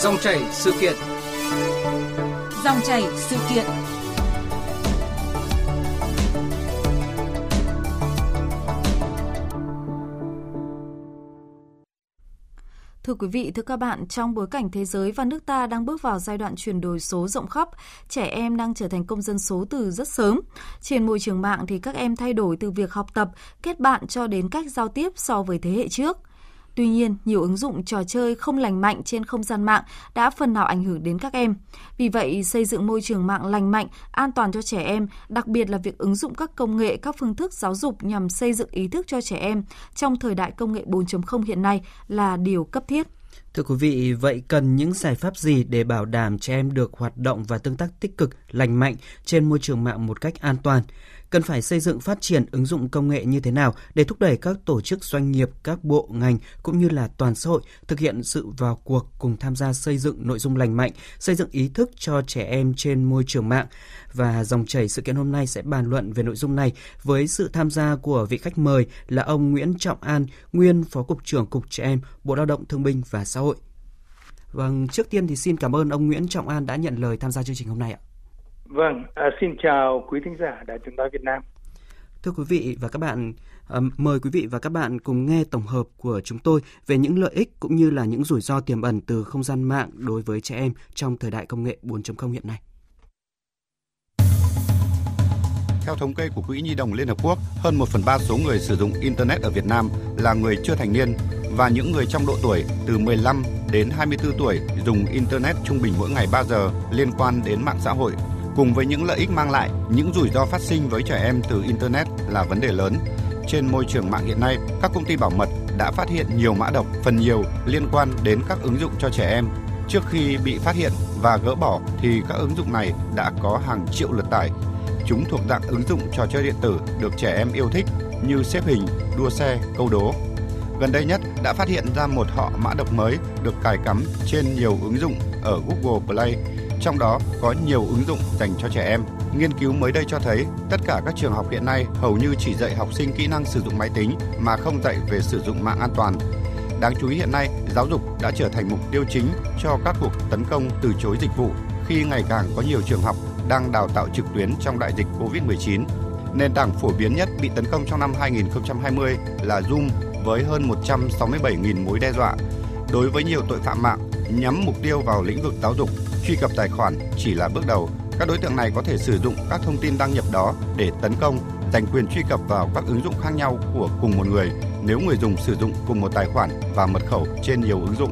Dòng chảy sự kiện. Thưa quý vị, thưa các bạn, trong bối cảnh thế giới và nước ta đang bước vào giai đoạn chuyển đổi số rộng khắp, trẻ em đang trở thành công dân số từ rất sớm. Trên môi trường mạng thì các em thay đổi từ việc học tập, kết bạn cho đến cách giao tiếp so với thế hệ trước. Tuy nhiên, nhiều ứng dụng trò chơi không lành mạnh trên không gian mạng đã phần nào ảnh hưởng đến các em. Vì vậy, xây dựng môi trường mạng lành mạnh, an toàn cho trẻ em, đặc biệt là việc ứng dụng các công nghệ, các phương thức giáo dục nhằm xây dựng ý thức cho trẻ em trong thời đại công nghệ 4.0 hiện nay là điều cấp thiết. Thưa quý vị, vậy cần những giải pháp gì để bảo đảm trẻ em được hoạt động và tương tác tích cực, lành mạnh trên môi trường mạng một cách an toàn? Cần phải xây dựng phát triển ứng dụng công nghệ như thế nào để thúc đẩy các tổ chức doanh nghiệp, các bộ ngành cũng như là toàn xã hội thực hiện sự vào cuộc cùng tham gia xây dựng nội dung lành mạnh, xây dựng ý thức cho trẻ em trên môi trường mạng. Và dòng chảy sự kiện hôm nay sẽ bàn luận về nội dung này với sự tham gia của vị khách mời là ông Nguyễn Trọng An, nguyên Phó Cục trưởng Cục Trẻ Em, Bộ Lao động Thương binh và Xã hội. Vâng, trước tiên thì xin cảm ơn ông Nguyễn Trọng An đã nhận lời tham gia chương trình hôm nay ạ. Vâng, xin chào quý thính giả Đài Tiếng nói Việt Nam. Thưa quý vị và các bạn, mời quý vị và các bạn cùng nghe tổng hợp của chúng tôi về những lợi ích cũng như là những rủi ro tiềm ẩn từ không gian mạng đối với trẻ em trong thời đại công nghệ 4.0 hiện nay. Theo thống kê của Quỹ Nhi đồng Liên Hợp Quốc, hơn 1/3 số người sử dụng Internet ở Việt Nam là người chưa thành niên và những người trong độ tuổi từ 15 đến 24 tuổi dùng Internet trung bình mỗi ngày 3 giờ liên quan đến mạng xã hội. Cùng với những lợi ích mang lại, những rủi ro phát sinh với trẻ em từ Internet là vấn đề lớn. Trên môi trường mạng hiện nay, các công ty bảo mật đã phát hiện nhiều mã độc, phần nhiều liên quan đến các ứng dụng cho trẻ em. Trước khi bị phát hiện và gỡ bỏ thì các ứng dụng này đã có hàng triệu lượt tải. Chúng thuộc dạng ứng dụng trò chơi điện tử được trẻ em yêu thích như xếp hình, đua xe, câu đố. Gần đây nhất đã phát hiện ra một họ mã độc mới được cài cắm trên nhiều ứng dụng ở Google Play. Trong đó có nhiều ứng dụng dành cho trẻ em. Nghiên cứu mới đây cho thấy tất cả các trường học hiện nay hầu như chỉ dạy học sinh kỹ năng sử dụng máy tính mà không dạy về sử dụng mạng an toàn. Đáng chú ý hiện nay, giáo dục đã trở thành mục tiêu chính cho các cuộc tấn công từ chối dịch vụ khi ngày càng có nhiều trường học đang đào tạo trực tuyến trong đại dịch COVID-19. Nền tảng phổ biến nhất bị tấn công trong năm 2020 là Zoom với hơn 167.000 mối đe dọa. Đối với nhiều tội phạm mạng nhắm mục tiêu vào lĩnh vực giáo dục, truy cập tài khoản chỉ là bước đầu. Các đối tượng này có thể sử dụng các thông tin đăng nhập đó để tấn công, giành quyền truy cập vào các ứng dụng khác nhau của cùng một người nếu người dùng sử dụng cùng một tài khoản và mật khẩu trên nhiều ứng dụng.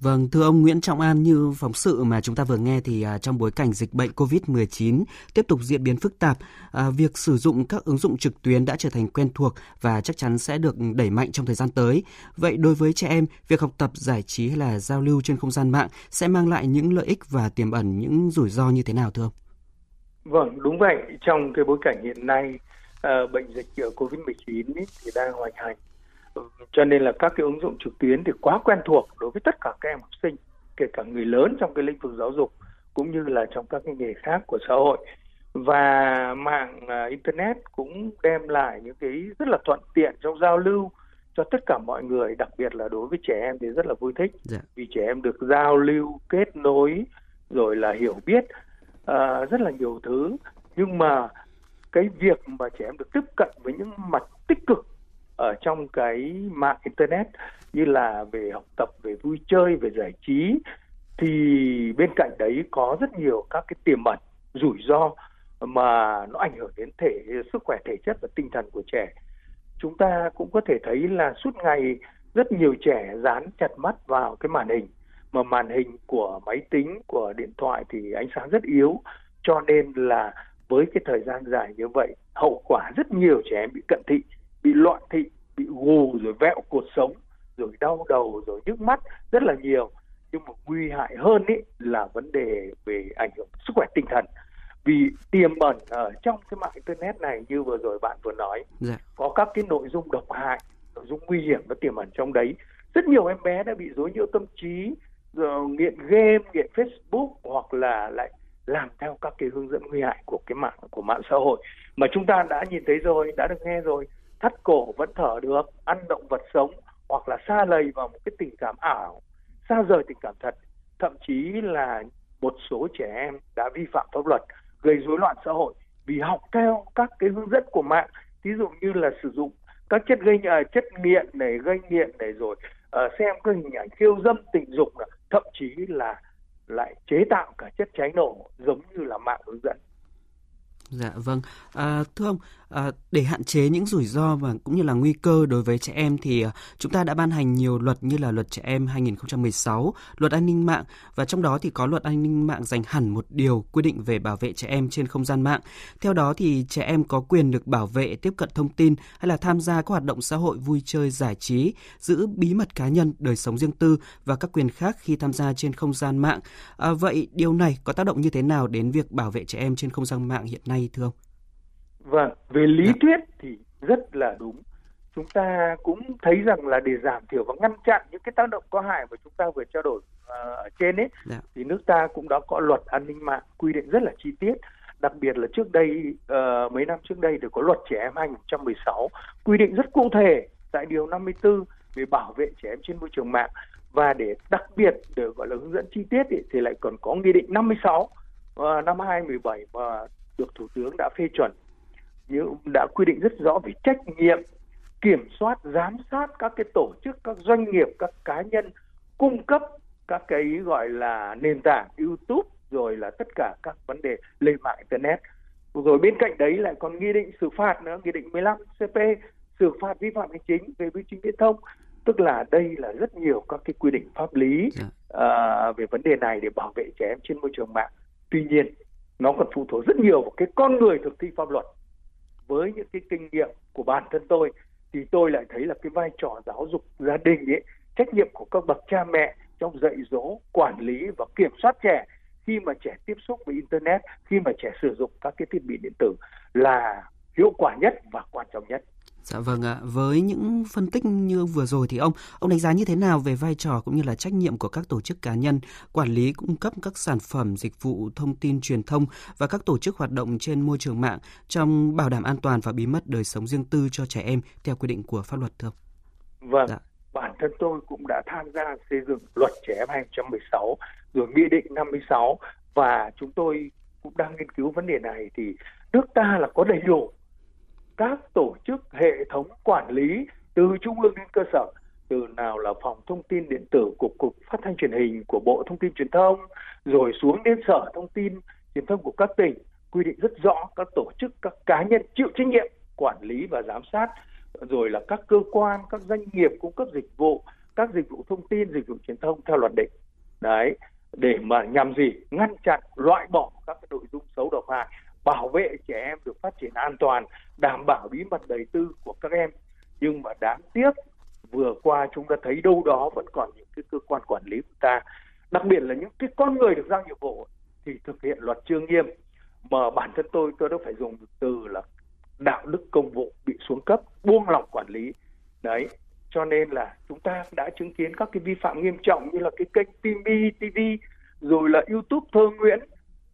Vâng, thưa ông Nguyễn Trọng An, như phóng sự mà chúng ta vừa nghe thì trong bối cảnh dịch bệnh COVID-19 tiếp tục diễn biến phức tạp, việc sử dụng các ứng dụng trực tuyến đã trở thành quen thuộc và chắc chắn sẽ được đẩy mạnh trong thời gian tới. Vậy đối với trẻ em, việc học tập, giải trí hay là giao lưu trên không gian mạng sẽ mang lại những lợi ích và tiềm ẩn những rủi ro như thế nào thưa ông? Vâng, đúng vậy. Trong cái bối cảnh hiện nay, bệnh dịch COVID-19 thì đang hoành hành. Cho nên là các cái ứng dụng trực tuyến thì quá quen thuộc đối với tất cả các em học sinh, kể cả người lớn trong cái lĩnh vực giáo dục cũng như là trong các cái nghề khác của xã hội. Và mạng Internet cũng đem lại những cái rất là thuận tiện trong giao lưu cho tất cả mọi người, đặc biệt là đối với trẻ em thì rất là vui thích. Vì trẻ em được giao lưu, kết nối, rồi là hiểu biết rất là nhiều thứ. Nhưng mà cái việc mà trẻ em được tiếp cận với những mặt tích cực ở trong cái mạng Internet như là về học tập, về vui chơi, về giải trí thì bên cạnh đấy có rất nhiều các cái tiềm ẩn rủi ro mà nó ảnh hưởng đến sức khỏe thể chất và tinh thần của trẻ. Chúng ta cũng có thể thấy là suốt ngày rất nhiều trẻ dán chặt mắt vào cái màn hình, mà màn hình của máy tính, của điện thoại thì ánh sáng rất yếu, cho nên là với cái thời gian dài như vậy, hậu quả rất nhiều trẻ em bị cận thị, bị loạn thị, bị gù, rồi vẹo cột sống, rồi đau đầu, rồi nhức mắt rất là nhiều. Nhưng mà nguy hại hơn ý là vấn đề về ảnh hưởng sức khỏe tinh thần. Vì tiềm ẩn ở trong cái mạng Internet này như vừa rồi bạn vừa nói, có các cái nội dung độc hại, nội dung nguy hiểm nó tiềm ẩn trong đấy. Rất nhiều em bé đã bị rối nhiễu tâm trí, rồi nghiện game, nghiện Facebook hoặc là lại làm theo các cái hướng dẫn nguy hại của mạng xã hội. Mà chúng ta đã nhìn thấy rồi, đã được nghe rồi. thắt cổ vẫn thở được, ăn động vật sống, hoặc là sa lầy vào một cái tình cảm ảo, xa rời tình cảm thật. Thậm chí là một số trẻ em đã vi phạm pháp luật, gây rối loạn xã hội vì học theo các cái hướng dẫn của mạng, ví dụ như là sử dụng các chất nghiện này, gây nghiện này, rồi xem các hình ảnh khiêu dâm, tình dục, thậm chí là lại chế tạo cả chất cháy nổ giống như là mạng hướng dẫn. Dạ vâng, thưa ông, để hạn chế những rủi ro và cũng như là nguy cơ đối với trẻ em thì chúng ta đã ban hành nhiều luật như là Luật trẻ em 2016, Luật an ninh mạng, và trong đó thì có Luật an ninh mạng dành hẳn một điều quy định về bảo vệ trẻ em trên không gian mạng. Theo đó thì trẻ em có quyền được bảo vệ, tiếp cận thông tin hay là tham gia các hoạt động xã hội, vui chơi, giải trí, giữ bí mật cá nhân, đời sống riêng tư và các quyền khác khi tham gia trên không gian mạng. Vậy điều này có tác động như thế nào đến việc bảo vệ trẻ em trên không gian mạng hiện nay? Thưa ông. Vâng, về lý thuyết thì rất là đúng. Chúng ta cũng thấy rằng là để giảm thiểu và ngăn chặn những cái tác động có hại mà chúng ta vừa trao đổi ở trên ấy, thì nước ta cũng đã có Luật an ninh mạng quy định rất là chi tiết. Đặc biệt là trước đây, mấy năm trước đây thì có Luật trẻ em 2016 quy định rất cụ thể tại điều 54 về bảo vệ trẻ em trên môi trường mạng. Và để đặc biệt để gọi là hướng dẫn chi tiết ấy, thì lại còn có Nghị định 56 năm 2017 và được Thủ tướng đã phê chuẩn, đã quy định rất rõ về trách nhiệm kiểm soát, giám sát các cái tổ chức, các doanh nghiệp, các cá nhân cung cấp các cái gọi là nền tảng YouTube, rồi là tất cả các vấn đề lên mạng internet. Rồi bên cạnh đấy lại còn nghị định xử phạt nữa, Nghị định 15 CP xử phạt vi phạm hành chính về bưu chính viễn thông. Tức là đây là rất nhiều các cái quy định pháp lý về vấn đề này để bảo vệ trẻ em trên môi trường mạng. Tuy nhiên nó còn phụ thuộc rất nhiều vào cái con người thực thi pháp luật. Với những cái kinh nghiệm của bản thân tôi thì tôi lại thấy là cái vai trò giáo dục gia đình ấy, trách nhiệm của các bậc cha mẹ trong dạy dỗ, quản lý và kiểm soát trẻ khi mà trẻ tiếp xúc với internet, khi mà trẻ sử dụng các cái thiết bị điện tử là hiệu quả nhất và quan trọng nhất. Dạ vâng ạ, với những phân tích như vừa rồi thì ông đánh giá như thế nào về vai trò cũng như là trách nhiệm của các tổ chức cá nhân, quản lý cung cấp các sản phẩm, dịch vụ, thông tin, truyền thông và các tổ chức hoạt động trên môi trường mạng trong bảo đảm an toàn và bí mật đời sống riêng tư cho trẻ em theo quy định của pháp luật thưa ông? Vâng, dạ. Bản thân tôi cũng đã tham gia xây dựng Luật trẻ em 2016, rồi Nghị định 56 và chúng tôi cũng đang nghiên cứu vấn đề này thì nước ta là có đầy đủ các tổ chức, hệ thống quản lý từ trung ương đến cơ sở, từ nào là Phòng Thông tin Điện tử của Cục Phát thanh Truyền hình, của Bộ Thông tin Truyền thông, rồi xuống đến Sở Thông tin Truyền thông của các tỉnh, quy định rất rõ các tổ chức, các cá nhân chịu trách nhiệm quản lý và giám sát, rồi là các cơ quan, các doanh nghiệp cung cấp dịch vụ, các dịch vụ thông tin, dịch vụ truyền thông theo luật định. Đấy, để mà nhằm gì? Ngăn chặn, loại bỏ các nội dung xấu độc hại, bảo vệ trẻ em được phát triển an toàn, đảm bảo bí mật đời tư của các em. Nhưng mà đáng tiếc, vừa qua chúng ta thấy đâu đó vẫn còn những cái cơ quan quản lý của ta, đặc biệt là những cái con người được giao nhiệm vụ thì thực hiện luật chưa nghiêm, mà bản thân tôi đã phải dùng từ là đạo đức công vụ bị xuống cấp, buông lỏng quản lý. Đấy, cho nên là chúng ta đã chứng kiến các cái vi phạm nghiêm trọng như là cái kênh TV, rồi là YouTube Thơ Nguyễn,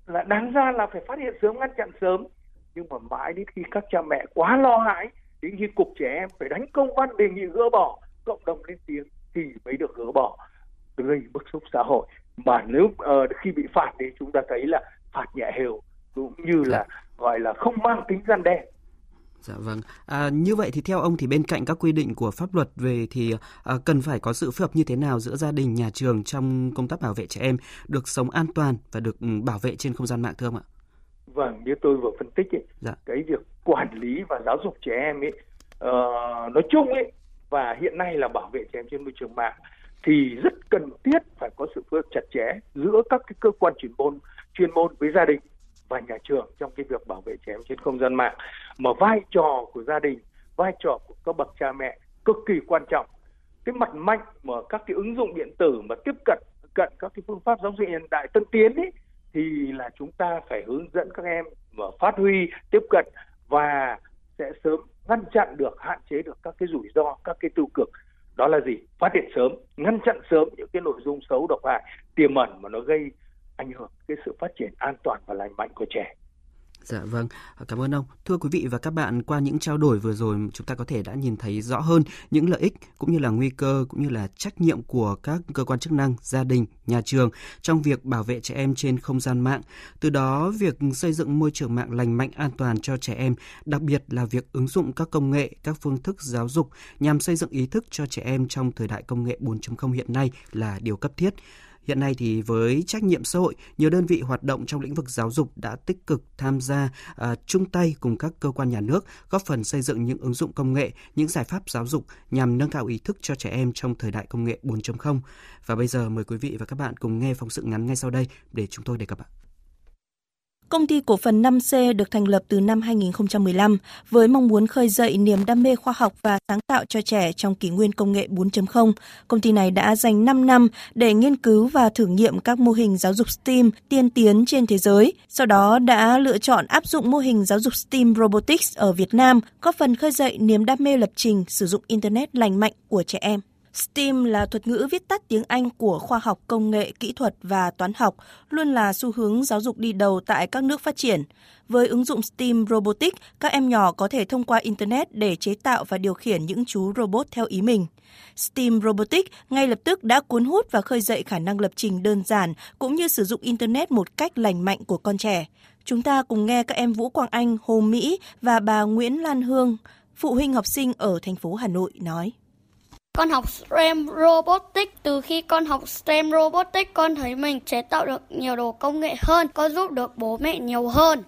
là đáng ra là phải phát hiện sớm, ngăn chặn sớm, nhưng mà mãi đến khi các cha mẹ quá lo ngại, đến khi Cục Trẻ Em phải đánh công văn đề nghị gỡ bỏ, cộng đồng lên tiếng thì mới được gỡ bỏ, gây bức xúc xã hội. Mà nếu khi bị phạt thì chúng ta thấy là phạt nhẹ hều, cũng như là gọi là không mang tính răn đe. Dạ vâng. Như vậy thì theo ông thì bên cạnh các quy định của pháp luật về thì cần phải có sự phối hợp như thế nào giữa gia đình, nhà trường trong công tác bảo vệ trẻ em được sống an toàn và được bảo vệ trên không gian mạng thưa ông ạ? Vâng, như tôi vừa phân tích ấy, cái việc quản lý và giáo dục trẻ em ấy, nói chung ấy, và hiện nay là bảo vệ trẻ em trên môi trường mạng thì rất cần thiết phải có sự phối hợp chặt chẽ giữa các cái cơ quan chuyên môn với gia đình và nhà trường trong cái việc bảo vệ trẻ em trên không gian mạng. Mà vai trò của gia đình, vai trò của các bậc cha mẹ cực kỳ quan trọng. Cái mặt mạnh mà các cái ứng dụng điện tử mà tiếp cận các cái phương pháp giáo dục hiện đại tân tiến ấy, thì là chúng ta phải hướng dẫn các em mà phát huy, tiếp cận và sẽ sớm ngăn chặn được, hạn chế được các cái rủi ro, các cái tiêu cực. Đó là gì? Phát hiện sớm, ngăn chặn sớm những cái nội dung xấu độc hại, tiềm ẩn mà nó gây ảnh hưởng cái sự phát triển an toàn và lành mạnh của trẻ. Dạ vâng, cảm ơn ông. Thưa quý vị và các bạn, qua những trao đổi vừa rồi chúng ta có thể đã nhìn thấy rõ hơn những lợi ích cũng như là nguy cơ cũng như là trách nhiệm của các cơ quan chức năng, gia đình, nhà trường trong việc bảo vệ trẻ em trên không gian mạng. Từ đó, việc xây dựng môi trường mạng lành mạnh, an toàn cho trẻ em, đặc biệt là việc ứng dụng các công nghệ, các phương thức giáo dục nhằm xây dựng ý thức cho trẻ em trong thời đại công nghệ 4.0 hiện nay là điều cấp thiết. Hiện nay thì với trách nhiệm xã hội, nhiều đơn vị hoạt động trong lĩnh vực giáo dục đã tích cực tham gia, chung tay cùng các cơ quan nhà nước góp phần xây dựng những ứng dụng công nghệ, những giải pháp giáo dục nhằm nâng cao ý thức cho trẻ em trong thời đại công nghệ 4.0. Và bây giờ mời quý vị và các bạn cùng nghe phóng sự ngắn ngay sau đây để chúng tôi đề cập ạ. Công ty cổ phần 5C được thành lập từ năm 2015 với mong muốn khơi dậy niềm đam mê khoa học và sáng tạo cho trẻ trong kỷ nguyên công nghệ 4.0. Công ty này đã dành 5 năm để nghiên cứu và thử nghiệm các mô hình giáo dục STEAM tiên tiến trên thế giới. Sau đó đã lựa chọn áp dụng mô hình giáo dục STEAM Robotics ở Việt Nam, góp phần khơi dậy niềm đam mê lập trình sử dụng Internet lành mạnh của trẻ em. STEAM là thuật ngữ viết tắt tiếng Anh của khoa học, công nghệ, kỹ thuật và toán học, luôn là xu hướng giáo dục đi đầu tại các nước phát triển. Với ứng dụng STEAM Robotics, các em nhỏ có thể thông qua Internet để chế tạo và điều khiển những chú robot theo ý mình. STEAM Robotics ngay lập tức đã cuốn hút và khơi dậy khả năng lập trình đơn giản cũng như sử dụng Internet một cách lành mạnh của con trẻ. Chúng ta cùng nghe các em Vũ Quang Anh, Hồ Mỹ và bà Nguyễn Lan Hương, phụ huynh học sinh ở thành phố Hà Nội nói. Con học STEAM Robotics, từ khi con học STEAM Robotics con thấy mình chế tạo được nhiều đồ công nghệ hơn, con giúp được bố mẹ nhiều hơn.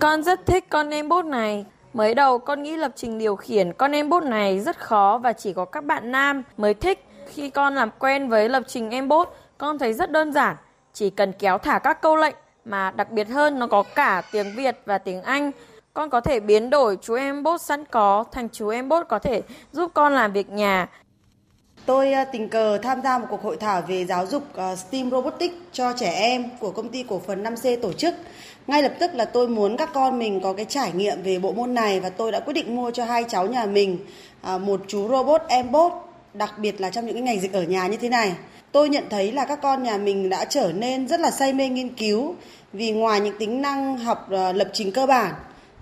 Con rất thích con em bot này. Mới đầu con nghĩ lập trình điều khiển con em bot này rất khó và chỉ có các bạn nam mới thích. Khi con làm quen với lập trình em bot, con thấy rất đơn giản, chỉ cần kéo thả các câu lệnh mà đặc biệt hơn nó có cả tiếng Việt và tiếng Anh. Con có thể biến đổi chú em bot sẵn có thành chú em bot có thể giúp con làm việc nhà. Tôi tình cờ tham gia một cuộc hội thảo về giáo dục STEAM Robotics cho trẻ em của công ty cổ phần 5C tổ chức. Ngay lập tức là tôi muốn các con mình có cái trải nghiệm về bộ môn này và tôi đã quyết định mua cho hai cháu nhà mình một chú robot em bot, đặc biệt là trong những cái ngày dịch ở nhà như thế này. Tôi nhận thấy là các con nhà mình đã trở nên rất là say mê nghiên cứu vì ngoài những tính năng học lập trình cơ bản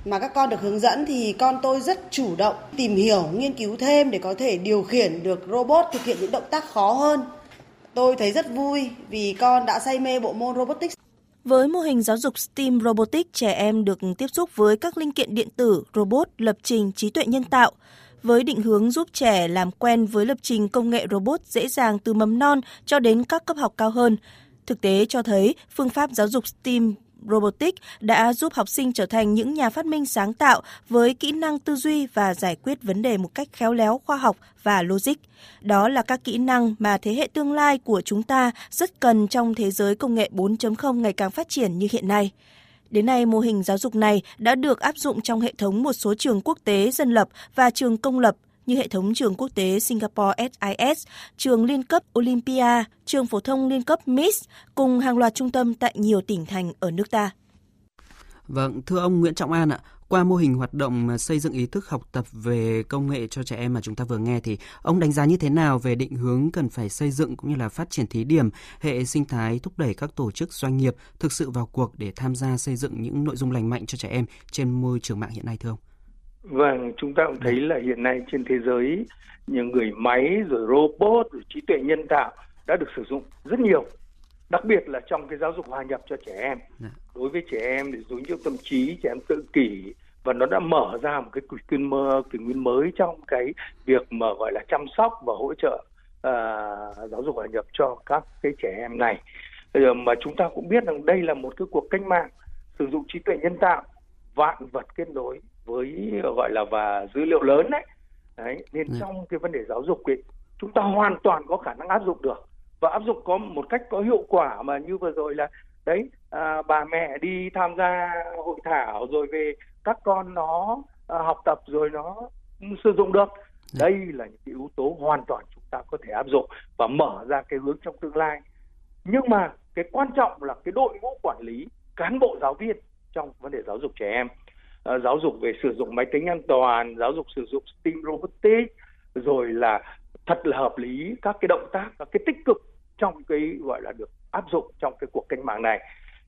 mà các con được hướng dẫn thì con tôi rất chủ động tìm hiểu, nghiên cứu thêm để có thể điều khiển được robot thực hiện những động tác khó hơn. Tôi thấy rất vui vì con đã say mê bộ môn Robotics. Với mô hình giáo dục STEAM Robotics, trẻ em được tiếp xúc với các linh kiện điện tử, robot, lập trình, trí tuệ nhân tạo. Với định hướng giúp trẻ làm quen với lập trình công nghệ robot dễ dàng từ mầm non cho đến các cấp học cao hơn, thực tế cho thấy phương pháp giáo dục STEAM Robotics đã giúp học sinh trở thành những nhà phát minh sáng tạo với kỹ năng tư duy và giải quyết vấn đề một cách khéo léo, khoa học và logic. Đó là các kỹ năng mà thế hệ tương lai của chúng ta rất cần trong thế giới công nghệ 4.0 ngày càng phát triển như hiện nay. Đến nay, mô hình giáo dục này đã được áp dụng trong hệ thống một số trường quốc tế dân lập và trường công lập như hệ thống trường quốc tế Singapore SIS, trường liên cấp Olympia, trường phổ thông liên cấp MIS cùng hàng loạt trung tâm tại nhiều tỉnh thành ở nước ta. Vâng, thưa ông Nguyễn Trọng An ạ, qua mô hình hoạt động xây dựng ý thức học tập về công nghệ cho trẻ em mà chúng ta vừa nghe thì ông đánh giá như thế nào về định hướng cần phải xây dựng cũng như là phát triển thí điểm hệ sinh thái thúc đẩy các tổ chức doanh nghiệp thực sự vào cuộc để tham gia xây dựng những nội dung lành mạnh cho trẻ em trên môi trường mạng hiện nay thưa ông? Vâng, chúng ta cũng thấy là hiện nay trên thế giới những người máy rồi robot rồi trí tuệ nhân tạo đã được sử dụng rất nhiều, đặc biệt là trong cái giáo dục hòa nhập cho trẻ em. Đối với trẻ em thì dối nhiễu tâm trí, trẻ em tự kỷ và nó đã mở ra một cái kỷ nguyên mới trong cái việc mà gọi là chăm sóc và hỗ trợ giáo dục hòa nhập cho các cái trẻ em này. Mà chúng ta cũng biết rằng đây là một cái cuộc cách mạng sử dụng trí tuệ nhân tạo, vạn vật kết nối với gọi là và dữ liệu lớn đấy. Đấy, nên trong cái vấn đề giáo dục ấy, chúng ta hoàn toàn có khả năng áp dụng được và áp dụng có một cách có hiệu quả mà như vừa rồi là đấy bà mẹ đi tham gia hội thảo rồi về các con nó học tập rồi nó sử dụng được. Đây là những cái yếu tố hoàn toàn chúng ta có thể áp dụng và mở ra cái hướng trong tương lai. Nhưng mà cái quan trọng là cái đội ngũ quản lý, cán bộ giáo viên trong vấn đề giáo dục trẻ em. Giáo dục về sử dụng máy tính an toàn, giáo dục sử dụng STEAM Robotics, rồi là thật là hợp lý các cái động tác, các cái tích cực trong cái gọi là được áp dụng trong cái cuộc cách mạng này.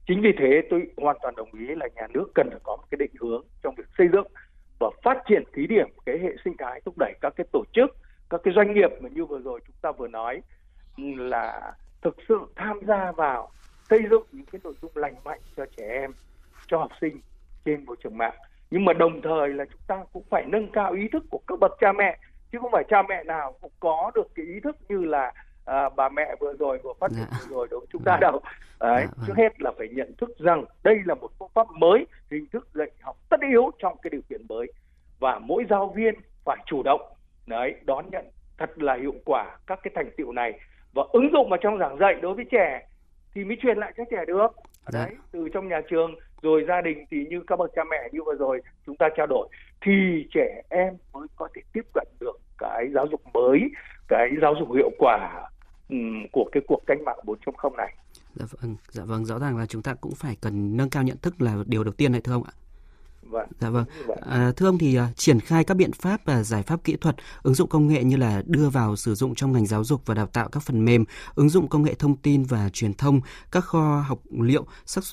Chính vì thế tôi hoàn toàn đồng ý là nhà nước cần phải có một cái định hướng trong việc xây dựng và phát triển thí điểm cái hệ sinh thái, thúc đẩy các cái tổ chức, các cái doanh nghiệp mà như vừa rồi chúng ta vừa nói là thực sự tham gia vào xây dựng những cái nội dung lành mạnh cho trẻ em, cho học sinh trên môi trường mạng. Nhưng mà đồng thời là chúng ta cũng phải nâng cao ý thức của các bậc cha mẹ, chứ không phải cha mẹ nào cũng có được cái ý thức như là bà mẹ vừa rồi vừa phát triển vừa rồi đối với chúng ta đâu. Trước hết là phải nhận thức rằng đây là một phương pháp mới, hình thức dạy học tất yếu trong cái điều kiện mới, và mỗi giáo viên phải chủ động đón nhận thật là hiệu quả các cái thành tựu này và ứng dụng vào trong giảng dạy đối với trẻ thì mới truyền lại cho trẻ được. Từ trong nhà trường rồi gia đình thì như các bậc cha mẹ như vừa rồi chúng ta trao đổi thì trẻ em mới có thể tiếp cận được cái giáo dục mới, cái giáo dục hiệu quả của cái cuộc cách mạng 4.0 này. Dạ vâng, rõ ràng là chúng ta cũng phải cần nâng cao nhận thức là điều đầu tiên này, thưa ông ạ. Thưa ông thì triển khai các biện pháp và giải pháp kỹ thuật, ứng dụng công nghệ như là đưa vào sử dụng trong ngành giáo dục và đào tạo các phần mềm, ứng dụng công nghệ thông tin và truyền thông, các kho học liệu,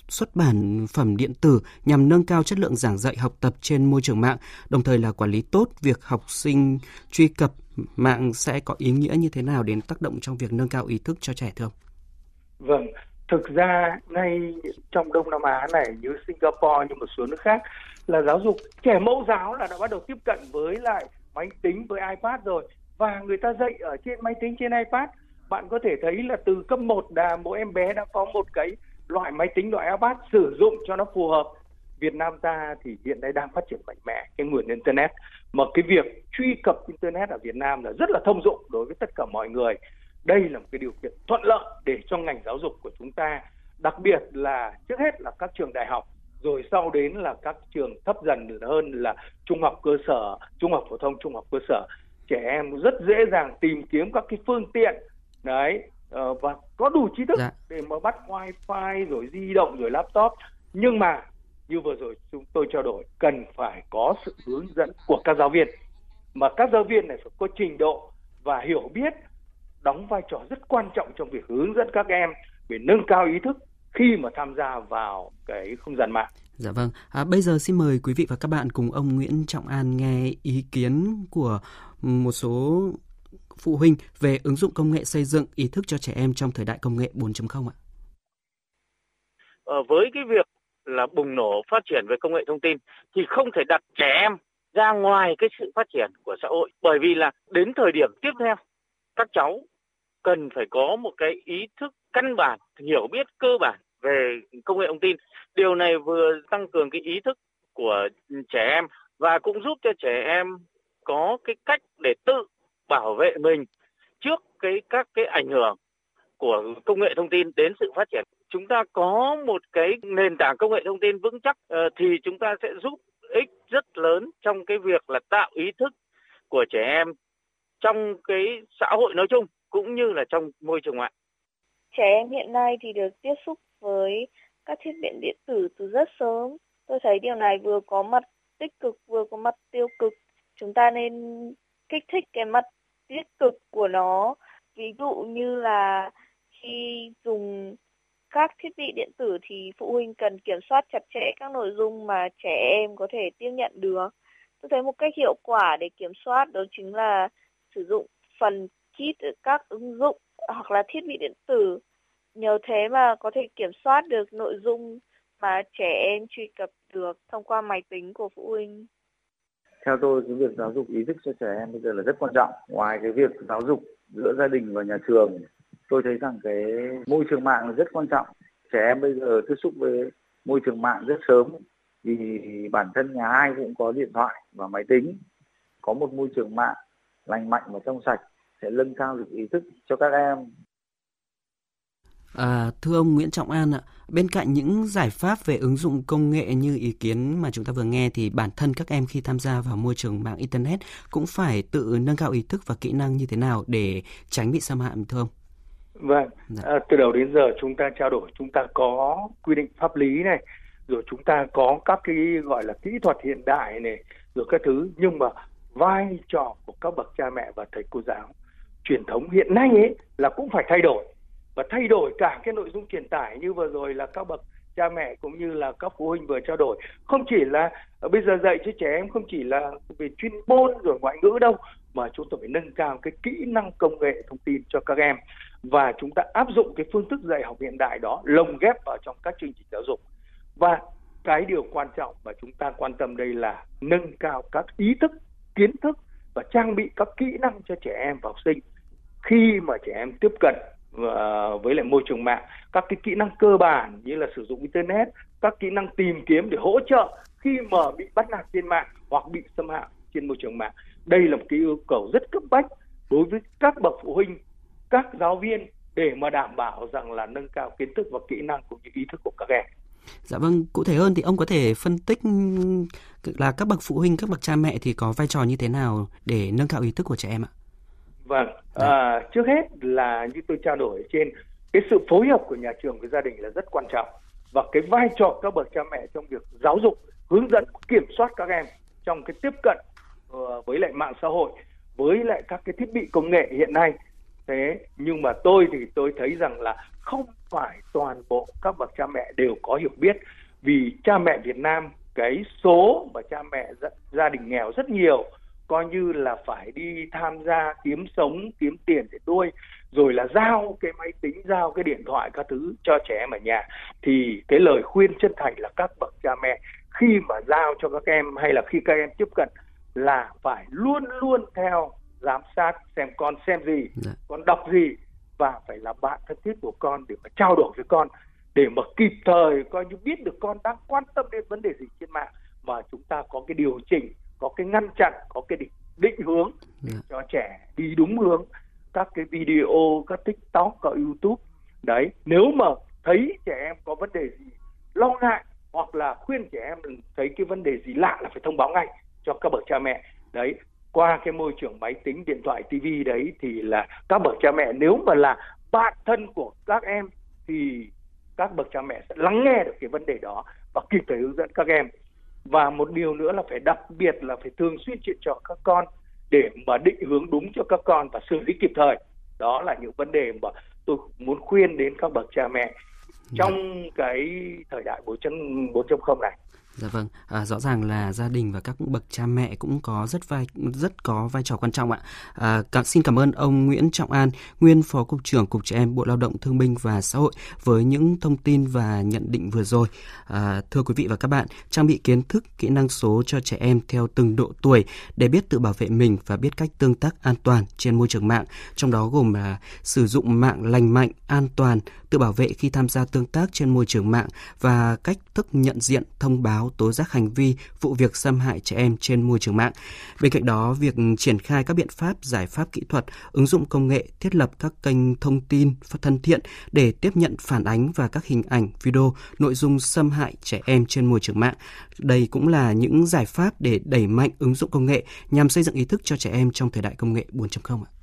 xuất bản phẩm điện tử nhằm nâng cao chất lượng giảng dạy học tập trên môi trường mạng, đồng thời là quản lý tốt việc học sinh truy cập mạng sẽ có ý nghĩa như thế nào đến tác động trong việc nâng cao ý thức cho trẻ, thưa ông? Vâng. Thực ra ngay trong Đông Nam Á này như Singapore, như một số nước khác là giáo dục trẻ mẫu giáo là đã bắt đầu tiếp cận với lại máy tính, với iPad rồi, và người ta dạy ở trên máy tính, trên iPad. Bạn có thể thấy là từ cấp 1 mỗi em bé đã có một cái loại máy tính, loại iPad sử dụng cho nó phù hợp. Việt Nam ta thì hiện nay đang phát triển mạnh mẽ cái nguồn Internet, mà cái việc truy cập Internet ở Việt Nam là rất là thông dụng đối với tất cả mọi người. Đây là một cái điều kiện thuận lợi để cho ngành giáo dục của chúng ta, đặc biệt là trước hết là các trường đại học, rồi sau đến là các trường thấp dần hơn là trung học cơ sở, trung học phổ thông, trung học cơ sở. Trẻ em rất dễ dàng tìm kiếm các cái phương tiện và có đủ trí thức để mà bắt wifi rồi di động rồi laptop. Nhưng mà như vừa rồi chúng tôi trao đổi, cần phải có sự hướng dẫn của các giáo viên, mà các giáo viên này phải có trình độ và hiểu biết, đóng vai trò rất quan trọng trong việc hướng dẫn các em về nâng cao ý thức khi mà tham gia vào cái không gian mạng. Dạ vâng. Bây giờ xin mời quý vị và các bạn cùng ông Nguyễn Trọng An nghe ý kiến của một số phụ huynh về ứng dụng công nghệ xây dựng ý thức cho trẻ em trong thời đại công nghệ 4.0 ạ. Với cái việc là bùng nổ phát triển về công nghệ thông tin thì không thể đặt trẻ em ra ngoài cái sự phát triển của xã hội, bởi vì là đến thời điểm tiếp theo các cháu cần phải có một cái ý thức căn bản, hiểu biết cơ bản về công nghệ thông tin. Điều này vừa tăng cường cái ý thức của trẻ em và cũng giúp cho trẻ em có cái cách để tự bảo vệ mình trước các cái ảnh hưởng của công nghệ thông tin đến sự phát triển. Chúng ta có một cái nền tảng công nghệ thông tin vững chắc thì chúng ta sẽ giúp ích rất lớn trong cái việc là tạo ý thức của trẻ em trong cái xã hội nói chung cũng như là trong môi trường mạng. Trẻ em hiện nay thì được tiếp xúc với các thiết bị điện tử từ rất sớm. Tôi thấy điều này vừa có mặt tích cực vừa có mặt tiêu cực. Chúng ta nên kích thích cái mặt tích cực của nó. Ví dụ như là khi dùng các thiết bị điện tử thì phụ huynh cần kiểm soát chặt chẽ các nội dung mà trẻ em có thể tiếp nhận được. Tôi thấy một cách hiệu quả để kiểm soát đó chính là sử dụng phần kit các ứng dụng hoặc là thiết bị điện tử. Nhờ thế mà có thể kiểm soát được nội dung mà trẻ em truy cập được thông qua máy tính của phụ huynh. Theo tôi, cái việc giáo dục ý thức cho trẻ em bây giờ là rất quan trọng. Ngoài cái việc giáo dục giữa gia đình và nhà trường, tôi thấy rằng cái môi trường mạng là rất quan trọng. Trẻ em bây giờ tiếp xúc với môi trường mạng rất sớm vì bản thân nhà ai cũng có điện thoại và máy tính. Có một môi trường mạng lành mạnh và trong sạch sẽ nâng cao được ý thức cho các em. Thưa ông Nguyễn Trọng An ạ, bên cạnh những giải pháp về ứng dụng công nghệ như ý kiến mà chúng ta vừa nghe thì bản thân các em khi tham gia vào môi trường mạng Internet cũng phải tự nâng cao ý thức và kỹ năng như thế nào để tránh bị xâm hại, thưa ông? Vâng, từ đầu đến giờ chúng ta trao đổi, chúng ta có quy định pháp lý này, rồi chúng ta có các cái gọi là kỹ thuật hiện đại này, rồi các thứ, nhưng mà vai trò của các bậc cha mẹ và thầy cô giáo truyền thống hiện nay ấy là cũng phải thay đổi, và thay đổi cả cái nội dung truyền tải. Như vừa rồi là các bậc cha mẹ cũng như là các phụ huynh vừa trao đổi. Không chỉ là bây giờ dạy cho trẻ em không chỉ là về chuyên môn rồi ngoại ngữ đâu, mà chúng ta phải nâng cao cái kỹ năng công nghệ thông tin cho các em, và chúng ta áp dụng cái phương thức dạy học hiện đại đó lồng ghép vào trong các chương trình giáo dục. Và cái điều quan trọng mà chúng ta quan tâm đây là nâng cao các ý thức, kiến thức và trang bị các kỹ năng cho trẻ em và học sinh. Khi mà trẻ em tiếp cận với lại môi trường mạng, các cái kỹ năng cơ bản như là sử dụng internet, các kỹ năng tìm kiếm để hỗ trợ khi mà bị bắt nạt trên mạng hoặc bị xâm hại trên môi trường mạng. Đây là một cái yêu cầu rất cấp bách đối với các bậc phụ huynh, các giáo viên, để mà đảm bảo rằng là nâng cao kiến thức và kỹ năng cũng như ý thức của các em. Dạ vâng, cụ thể hơn thì ông có thể phân tích là các bậc phụ huynh, các bậc cha mẹ thì có vai trò như thế nào để nâng cao ý thức của trẻ em ạ? Vâng, trước hết là như tôi trao đổi trên, cái sự phối hợp của nhà trường với gia đình là rất quan trọng, và cái vai trò các bậc cha mẹ trong việc giáo dục, hướng dẫn, kiểm soát các em trong cái tiếp cận với lại mạng xã hội, với lại các cái thiết bị công nghệ hiện nay. Thế nhưng mà tôi thấy rằng là không phải toàn bộ các bậc cha mẹ đều có hiểu biết, vì cha mẹ Việt Nam, cái số mà cha mẹ gia đình nghèo rất nhiều, coi như là phải đi tham gia kiếm sống, kiếm tiền để nuôi, rồi là giao cái máy tính, giao cái điện thoại các thứ cho trẻ em ở nhà. Thì cái lời khuyên chân thành là các bậc cha mẹ khi mà giao cho các em hay là khi các em tiếp cận là phải luôn luôn theo giám sát xem con xem gì, con đọc gì, và phải là bạn thân thiết của con để mà trao đổi với con, để mà kịp thời coi như biết được con đang quan tâm đến vấn đề gì trên mạng, và chúng ta có cái điều chỉnh, có cái ngăn chặn, có cái định hướng để cho trẻ đi đúng hướng. Các cái video, các TikTok, các YouTube đấy, nếu mà thấy trẻ em có vấn đề gì lo ngại hoặc là khuyên trẻ em thấy cái vấn đề gì lạ là phải thông báo ngay cho các bậc cha mẹ đấy. Qua cái môi trường máy tính, điện thoại, tivi đấy thì là các bậc cha mẹ nếu mà là bạn thân của các em thì các bậc cha mẹ sẽ lắng nghe được cái vấn đề đó và kịp thời hướng dẫn các em. Và một điều nữa là phải đặc biệt là phải thường xuyên chuyện trò các con để mà định hướng đúng cho các con và xử lý kịp thời. Đó là những vấn đề mà tôi muốn khuyên đến các bậc cha mẹ trong cái thời đại 4.0 này. Dạ vâng, rõ ràng là gia đình và các bậc cha mẹ cũng có rất có vai trò quan trọng ạ. Xin cảm ơn ông Nguyễn Trọng An, nguyên Phó Cục trưởng Cục Trẻ Em, Bộ Lao động Thương binh và Xã hội với những thông tin và nhận định vừa rồi. Thưa quý vị và các bạn, trang bị kiến thức, kỹ năng số cho trẻ em theo từng độ tuổi để biết tự bảo vệ mình và biết cách tương tác an toàn trên môi trường mạng, trong đó gồm là sử dụng mạng lành mạnh, an toàn, tự bảo vệ khi tham gia tương tác trên môi trường mạng và cách thức nhận diện, thông báo, tố giác hành vi, vụ việc xâm hại trẻ em trên môi trường mạng. Bên cạnh đó, việc triển khai các biện pháp, giải pháp kỹ thuật, ứng dụng công nghệ, thiết lập các kênh thông tin thân thiện để tiếp nhận phản ánh và các hình ảnh, video, nội dung xâm hại trẻ em trên môi trường mạng. Đây cũng là những giải pháp để đẩy mạnh ứng dụng công nghệ nhằm xây dựng ý thức cho trẻ em trong thời đại công nghệ 4.0 ạ.